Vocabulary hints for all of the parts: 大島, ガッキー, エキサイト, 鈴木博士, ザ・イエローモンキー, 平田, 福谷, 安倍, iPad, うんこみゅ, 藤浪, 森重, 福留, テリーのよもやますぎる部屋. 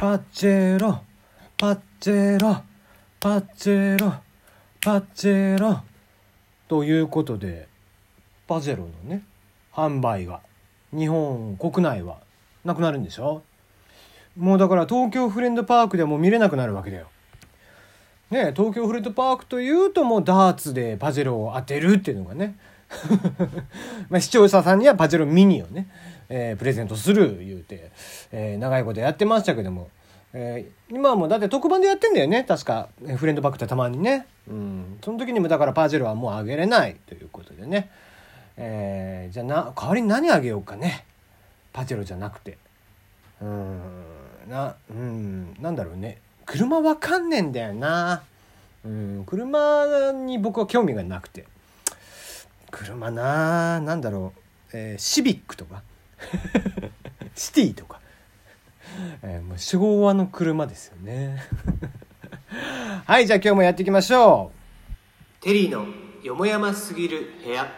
パチェロということで、パチェロのね販売が日本国内はなくなるんでしょ。もうだから東京フレンドパークでも見れなくなるわけだよね。東京フレンドパークというともうダーツでパチェロを当てるっていうのがねまあ視聴者さんにはパチェロミニをね、プレゼントする言うて、長いことやってましたけども、今はもうだって特番でやってんだよね確か、フレンドパークってたまにね、その時にもだからパチェロはもうあげれないということでね、じゃあ代わりに何あげようかね。パチェロじゃなくてなんだろうね。車わかんねえんだよな。車に僕は興味がなくて。車なんだろう、シビックとかシティとか、もう昭和の車ですよねはい、じゃあ今日もやっていきましょう。テリーのよもやますぎる部屋。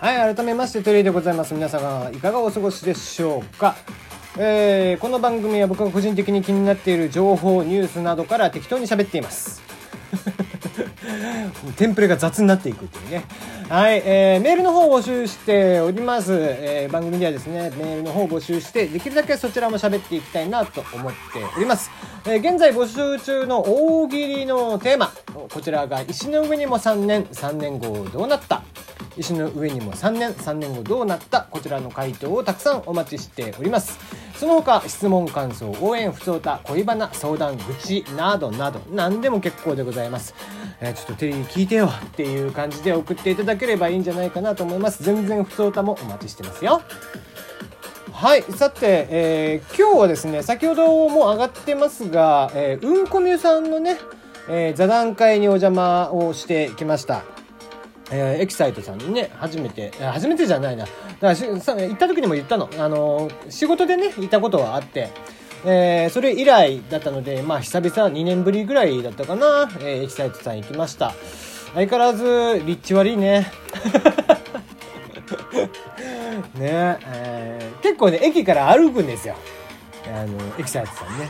はい、改めましてテリーでございます。皆様いかがお過ごしでしょうか。この番組は僕が個人的に気になっている情報ニュースなどから適当に喋っていますテンプレが雑になっていくっていうね。はい、メールの方を募集しております、番組ではですねメールの方を募集してできるだけそちらも喋っていきたいなと思っております、現在募集中の大喜利のテーマこちらが石の上にも3年後どうなった、石の上にも3年後どうなった、こちらの回答をたくさんお待ちしております。その他質問感想応援不相談恋バナ相談愚痴などなど何でも結構でございます、ちょっとテリー聞いてよっていう感じで送っていただければいいんじゃないかなと思います。全然不相談もお待ちしてますよ。はい、さて、今日はですね先ほども上がってますが、うんこみゅさんのね、座談会にお邪魔をしてきました。エキサイトさんにね初めてじゃないな、だからさ行った時にも言ったの、仕事でね行ったことはあって、それ以来だったのでまあ久々2年ぶりぐらいだったかな、エキサイトさん行きました。相変わらず立地悪いねね、結構ね駅から歩くんですよエキサイトさんね。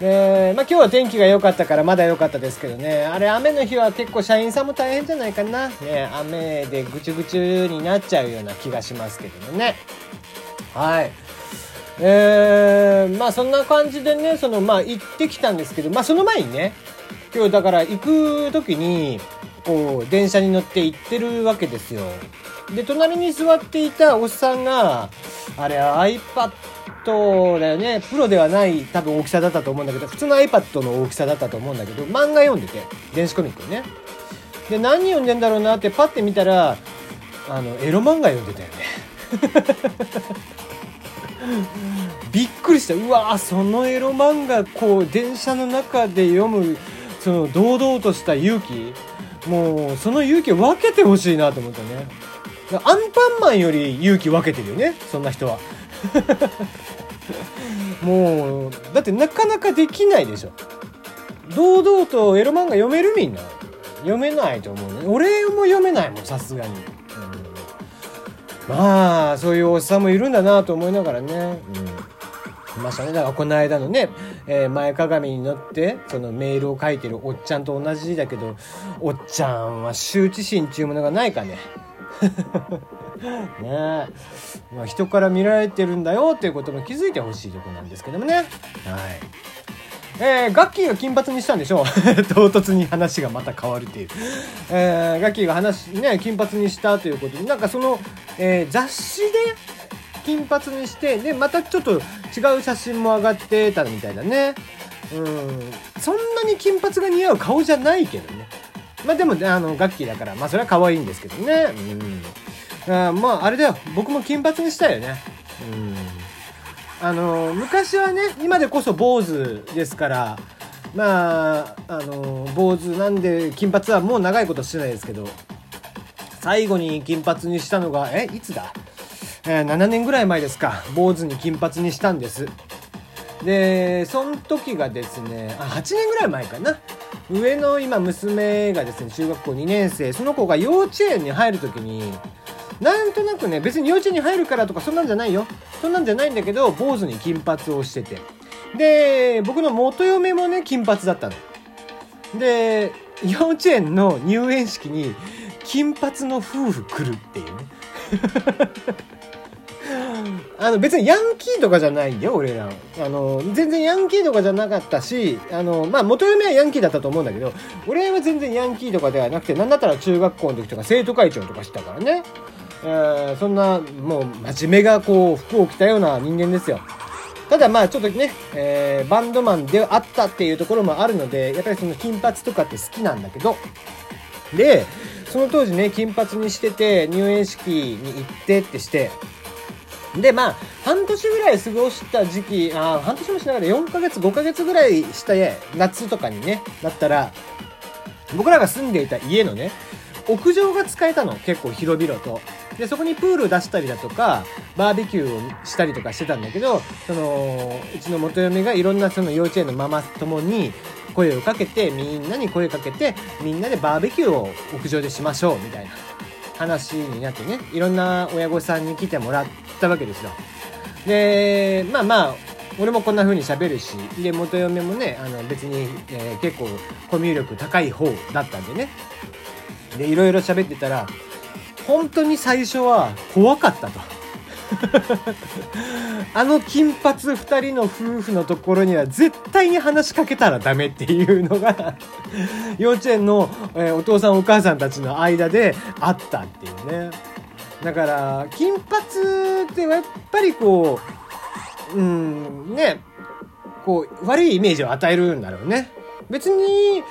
でまあ、今日は天気が良かったからまだ良かったですけどね、あれ雨の日は結構社員さんも大変じゃないかな、ね、雨でぐちゅぐちゅになっちゃうような気がしますけどね。はい、まあそんな感じでね行ってきたんですけど、まあその前にね今日だから行く時にこう電車に乗って行ってるわけですよ。で隣に座っていたおっさんがあれ iPadだよね、プロではない多分大きさだったと思うんだけど普通の iPad の大きさだったと思うんだけど漫画読んでて電子コミックね。で何読んでんだろうなってパッて見たらエロ漫画読んでたよねびっくりした。うわそのエロ漫画こう電車の中で読むその堂々とした勇気、もうその勇気を分けてほしいなと思ったね。アンパンマンより勇気分けてるよねそんな人はもうだってなかなかできないでしょ。堂々とエロ漫画読める？みんな読めないと思うね。俺も読めないもんさすがに、まあそういうおっさんもいるんだなと思いながらね、ましたね。だからこの間のね、前かがみに乗ってそのメールを書いてるおっちゃんと同じだけどおっちゃんは羞恥心っていうものがないかねねえ、まあ、人から見られてるんだよっていうことも気づいてほしいとこなんですけどもね。はい、ガッキーが金髪にしたんでしょ唐突に話がまた変わるっていう、ガッキーが金髪にしたということでなんかその、雑誌で金髪にしてでまたちょっと違う写真も上がってたみたいだね。そんなに金髪が似合う顔じゃないけどね、まあでもガッキーだからまあそれは可愛いんですけどね。まああれだよ僕も金髪にしたよね。昔はね今でこそ坊主ですからまあ坊主なんで金髪はもう長いことしてないですけど最後に金髪にしたのがいつだ、7年ぐらい前ですか。坊主に金髪にしたんです。でその時がですね8年ぐらい前かな、上の今娘がですね中学校2年生、その子が幼稚園に入るときになんとなくね、別に幼稚園に入るからとかそんなんじゃないよ、そんなんじゃないんだけど、坊主に金髪をしてて、で僕の元嫁もね金髪だったので、幼稚園の入園式に金髪の夫婦来るっていうね別にヤンキーとかじゃないよ俺ら、全然ヤンキーとかじゃなかったし、まあ元嫁はヤンキーだったと思うんだけど、俺は全然ヤンキーとかではなくて、なんだったら中学校の時とか生徒会長とかしてたからね、そんなもう真面目がこう服を着たような人間ですよ。ただまあちょっとね、バンドマンであったっていうところもあるので、やっぱりその金髪とかって好きなんだけど、でその当時ね金髪にしてて入園式に行ってってして、でまあ半年ぐらい過ごした時期、半年もしながら4ヶ月5ヶ月ぐらいした夏とかにねなったら、僕らが住んでいた家のね屋上が使えたの、結構広々と。でそこにプール出したりだとかバーベキューをしたりとかしてたんだけど、そのうちの元嫁がいろんなその幼稚園のママ友に声をかけて、みんなに声かけて、みんなでバーベキューを屋上でしましょうみたいな話になってね、いろんな親御さんに来てもらったわけですよ。でまあまあ俺もこんな風に喋るし、で元嫁もね別に、結構コミュ力高い方だったんでね、でいろいろ喋ってたら本当に最初は怖かったと金髪2人の夫婦のところには絶対に話しかけたらダメっていうのが幼稚園のお父さんお母さんたちの間であったっていうね。だから金髪ってやっぱりこうねこう悪いイメージを与えるんだろうね。別に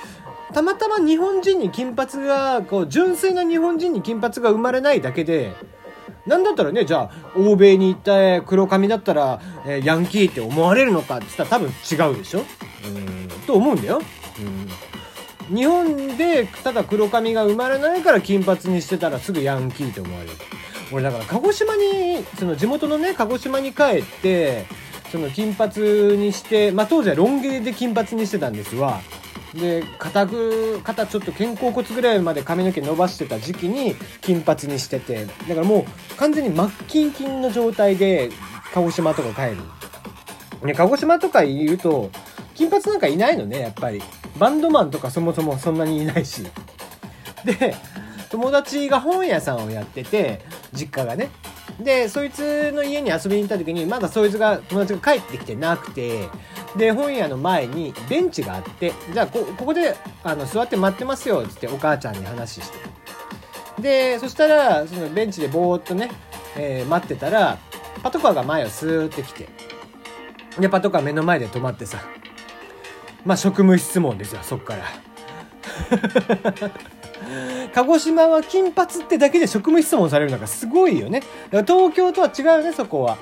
たまたま日本人に金髪がこう純粋な日本人に金髪が生まれないだけで、なんだったらね、じゃあ欧米に行った黒髪だったらヤンキーって思われるのかって言ったら多分違うでしょと思うんだよ。日本でただ黒髪が生まれないから金髪にしてたらすぐヤンキーって思われる。俺だから鹿児島にその地元のね鹿児島に帰ってその金髪にして、まあ当時はロン毛で金髪にしてたんですわ。で肩ちょっと肩甲骨ぐらいまで髪の毛伸ばしてた時期に金髪にしてて、だからもう完全にマッキンキンの状態で鹿児島とか帰る、ね、鹿児島とか言うと金髪なんかいないのね、やっぱりバンドマンとかそもそもそんなにいないし、で友達が本屋さんをやってて実家がね、でそいつの家に遊びに行った時にまだそいつが友達が帰ってきてなくて、で本屋の前にベンチがあって、じゃあ ここで座って待ってますよっつってお母ちゃんに話して、でそしたらそのベンチでぼーっとね、待ってたらパトカーが前をスーって来て、でパトカー目の前で止まってさ、まあ職務質問ですよそっから鹿児島は金髪ってだけで職務質問されるのがすごいよね。だから東京とは違うねそこは。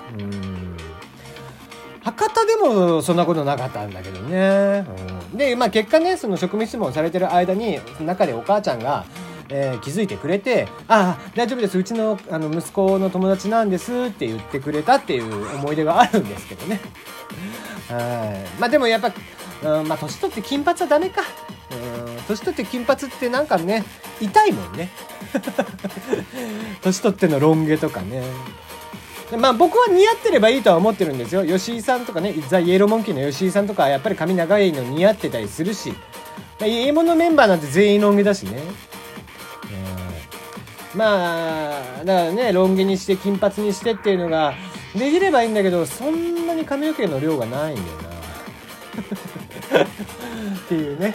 博多でもそんなことなかったんだけどね。でまあ結果ねその職務質問されてる間に中でお母ちゃんが、気づいてくれて、ああ大丈夫です、うちの、息子の友達なんですって言ってくれたっていう思い出があるんですけどね。まあでもやっぱ、まあ年取って金髪はダメか。年取って金髪ってなんかね痛いもんね年取ってのロン毛とかね。まあ僕は似合ってればいいとは思ってるんですよ。吉井さんとかね、ザ・イエローモンキーの吉井さんとかやっぱり髪長いの似合ってたりするし、イエモンのメンバーなんて全員ロン毛だしね。まあだからねロン毛にして金髪にしてっていうのができればいいんだけど、そんなに髪の毛の量がないんだよなっていうね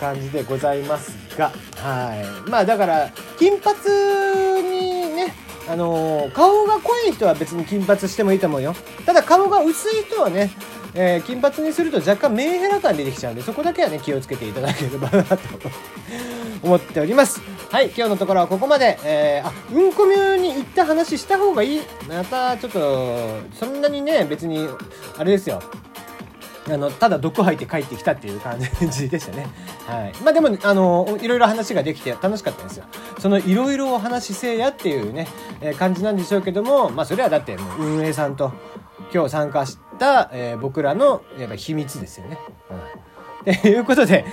感じでございますが、はい。まあだから金髪にね、顔が濃い人は別に金髪してもいいと思うよ。ただ顔が薄い人はね、金髪にすると若干メンヘラ感出てきちゃうんで、そこだけはね気をつけていただければなと思っております。はい、今日のところはここまで。うんこみゅに行った話した方がいい。またちょっとそんなにね別にあれですよ、ただ毒吐いて帰ってきたっていう感じでしたね。はい。まあでもいろいろ話ができて楽しかったんですよ。そのいろいろお話しせいやっていうね、感じなんでしょうけども、まあそれはだってもう運営さんと今日参加した、僕らのやっぱ秘密ですよね。うん、でということで、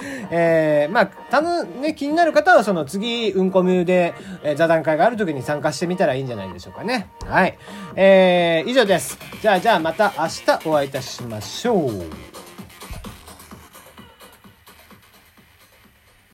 気になる方はその次うんこみゅで、座談会がある時に参加してみたらいいんじゃないでしょうかね。はい、以上です。じゃあまた明日お会いいたしましょう。